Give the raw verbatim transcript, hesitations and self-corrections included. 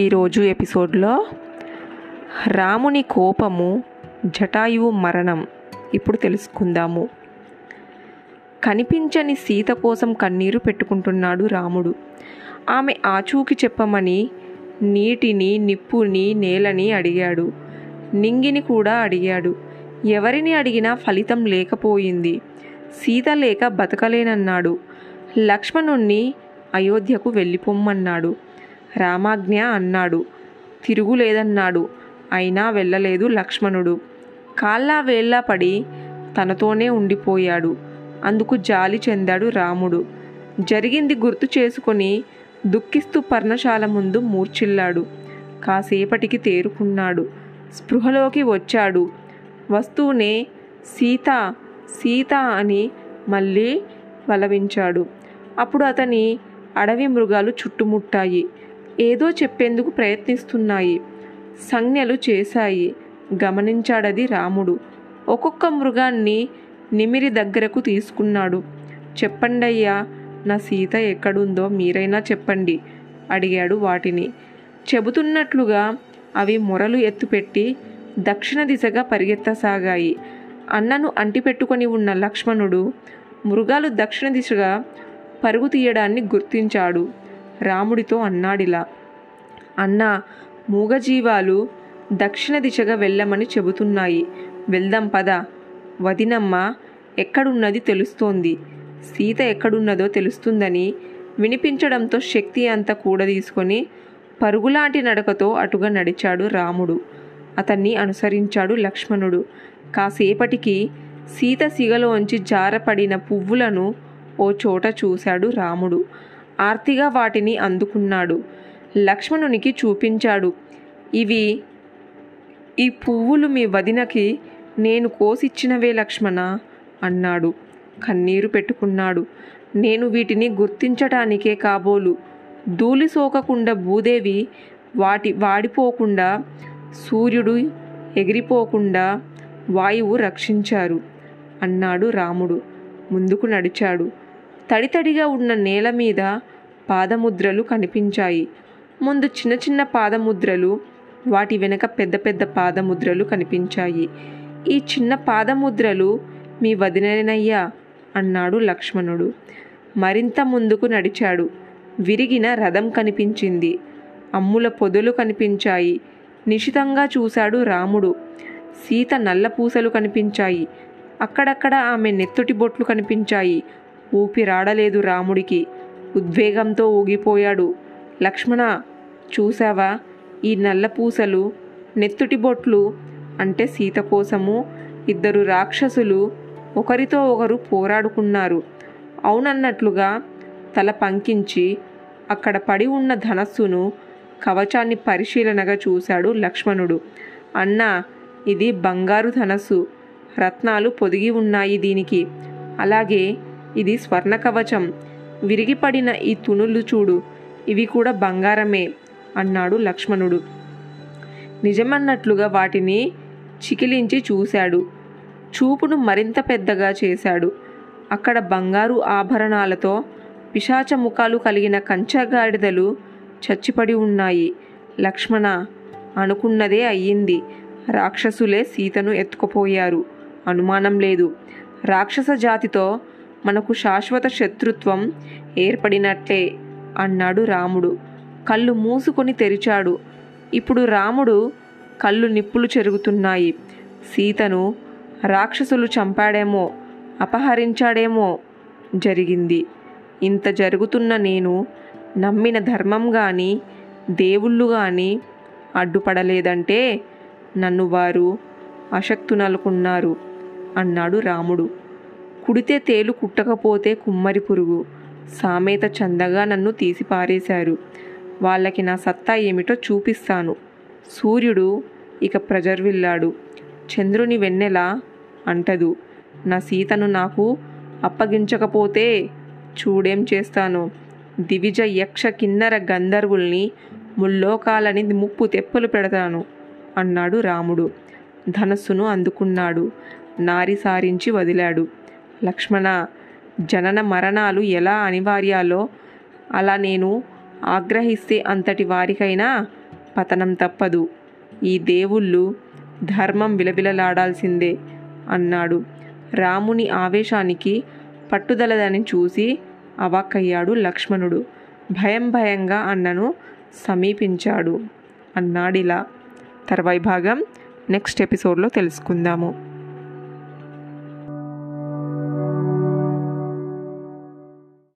ఈరోజు ఎపిసోడ్లో రాముని కోపము, జటాయువు మరణం ఇప్పుడు తెలుసుకుందాము. కనిపించని సీత కోసం కన్నీరు పెట్టుకుంటున్నాడు రాముడు. ఆమె ఆచూకి చెప్పమని నీటిని, నిప్పుని, నేలని అడిగాడు. నింగిని కూడా అడిగాడు. ఎవరిని అడిగినా ఫలితం లేకపోయింది. సీత లేక బతకలేనన్నాడు. లక్ష్మణుణ్ణి అయోధ్యకు వెళ్ళిపోమ్మన్నాడు. రామాజ్ఞ అన్నాడు. తిరుగులేదన్నాడు. అయినా వెళ్ళలేదు లక్ష్మణుడు. కాళ్ళ వేళ్ళ పడి తనతోనే ఉండిపోయాడు. అందుకు జాలి చెందాడు రాముడు. జరిగింది గుర్తు చేసుకొని దుఃఖిస్తూ పర్ణశాల ముందు మూర్చిల్లాడు. కాసేపటికి తేరుకున్నాడు. స్పృహలోకి వచ్చాడు. వస్తూనే సీత సీత అని మళ్ళీ వలవించాడు. అప్పుడు అతని అడవి మృగాలు చుట్టుముట్టాయి. ఏదో చెప్పేందుకు ప్రయత్నిస్తున్నాయి. సంజ్ఞలు చేశాయి. గమనించాడది రాముడు. ఒక్కొక్క మృగాన్ని నిమిరి దగ్గరకు తీసుకున్నాడు. చెప్పండయ్యా, నా సీత ఎక్కడుందో మీరైనా చెప్పండి అడిగాడు వాటిని. చెబుతున్నట్లుగా అవి మొరలు ఎత్తుపెట్టి దక్షిణ దిశగా పరిగెత్తసాగాయి. అన్నను అంటిపెట్టుకొని ఉన్న లక్ష్మణుడు మృగాలు దక్షిణ దిశగా పరుగు తీయడాన్ని గుర్తించాడు. రాముడితో అన్నాడిలా, అన్నా, మూగజీవాలు దక్షిణ దిశగా వెళ్ళమని చెబుతున్నాయి. వెళ్దాం పద. వదినమ్మ ఎక్కడున్నది తెలుస్తోంది. సీత ఎక్కడున్నదో తెలుస్తుందని వినిపించడంతో శక్తి అంతా కూడా తీసుకొని పరుగులాంటి నడకతో అటుగా నడిచాడు రాముడు. అతన్ని అనుసరించాడు లక్ష్మణుడు. కాసేపటికి సీత సిగలోంచి జారపడిన పువ్వులను ఓ చోట చూశాడు రాముడు. ఆర్తిగా వాటిని అందుకున్నాడు. లక్ష్మణునికి చూపించాడు. ఇవి ఈ పువ్వులు మీ వదినకి నేను కోసిచ్చినవే లక్ష్మణ అన్నాడు. కన్నీరు పెట్టుకున్నాడు. నేను వీటిని గుర్తించటానికే కాబోలు. ధూళి సోకకుండా భూదేవి వాటి వాడిపోకుండా, సూర్యుడు ఎగిరిపోకుండా వాయువు రక్షించారు అన్నాడు రాముడు. ముందుకు నడిచాడు. తడితడిగా ఉన్న నేల మీద పాదముద్రలు కనిపించాయి. ముందు చిన్న చిన్న పాదముద్రలు, వాటి వెనక పెద్ద పెద్ద పాదముద్రలు కనిపించాయి. ఈ చిన్న పాదముద్రలు మీ వదినేనయ్యా అన్నాడు లక్ష్మణుడు. మరింత ముందుకు నడిచాడు. విరిగిన రథం కనిపించింది. అమ్ముల పొదలు కనిపించాయి. నిశితంగా చూశాడు రాముడు. సీత నల్ల పూసలు కనిపించాయి. అక్కడక్కడ ఆమె నెత్తుటి బొట్లు కనిపించాయి. ఊపిరాడలేదు రాముడికి. ఉద్వేగంతో ఊగిపోయాడు. లక్ష్మణ, చూశావా ఈ నల్ల పూసలు, నెత్తుటి బొట్లు అంటే సీత కోసము ఇద్దరు రాక్షసులు ఒకరితో ఒకరు పోరాడుకున్నారు. అవునన్నట్లుగా తల పంకించి అక్కడ పడి ఉన్న ధనస్సును, కవచాన్ని పరిశీలనగా చూశాడు లక్ష్మణుడు. అన్నా, ఇది బంగారు ధనస్సు. రత్నాలు పొదిగి ఉన్నాయి దీనికి. అలాగే ఇది స్వర్ణ కవచం. విరిగిపడిన ఈ తునులు చూడు, ఇవి కూడా బంగారమే అన్నాడు లక్ష్మణుడు. నిజమన్నట్లుగా వాటిని చికిలించి చూశాడు. చూపును మరింత పెద్దగా చేశాడు. అక్కడ బంగారు ఆభరణాలతో పిశాచ ముఖాలు కలిగిన కంచగాడిదలు చచ్చిపడి ఉన్నాయి. లక్ష్మణ, అనుకున్నదే అయ్యింది. రాక్షసులే సీతను ఎత్తుకుపోయారు. అనుమానం లేదు. రాక్షస జాతితో మనకు శాశ్వత శత్రుత్వం ఏర్పడినట్టే అన్నాడు రాముడు. కళ్ళు మూసుకొని తెరిచాడు. ఇప్పుడు రాముడు కళ్ళు నిప్పులు చెరుగుతున్నాయి. సీతను రాక్షసులు చంపాడేమో, అపహరించాడేమో. జరిగింది ఇంత. జరుగుతున్న నేను నమ్మిన ధర్మం కానీ, దేవుళ్ళు కానీ అడ్డుపడలేదంటే నన్ను వారు అశక్తునలుకున్నారు అన్నాడు రాముడు. కుడితే తేలు కుట్టకపోతే కుమ్మరి పురుగు సామెత చందగా నన్ను తీసిపారేశారు. వాళ్ళకి నా సత్తా ఏమిటో చూపిస్తాను. సూర్యుడు ఇక ప్రజర్విల్లాడు. చంద్రుని వెన్నెలా అంటదు. నా సీతను నాకు అప్పగించకపోతే చూడేం చేస్తాను. దివిజ యక్ష కిన్నర గంధర్వుల్ని, ముల్లోకాలని ముప్పు తెప్పలు పెడతాను అన్నాడు రాముడు. ధనస్సును అందుకున్నాడు. నారి సారించి వదిలాడు. లక్ష్మణ, జనన మరణాలు ఎలా అనివార్యాలో అలా నేను ఆగ్రహిస్తే అంతటి వారికైనా పతనం తప్పదు. ఈ దేవుళ్ళు ధర్మం విలవిలలాడాల్సిందే అన్నాడు. రాముని ఆవేశానికి పట్టుదలదని చూసి అవాక్కయ్యాడు లక్ష్మణుడు. భయం భయంగా అన్నను సమీపించాడు అన్నాడిలా. తర్వాయి భాగం నెక్స్ట్ ఎపిసోడ్లో తెలుసుకుందాము.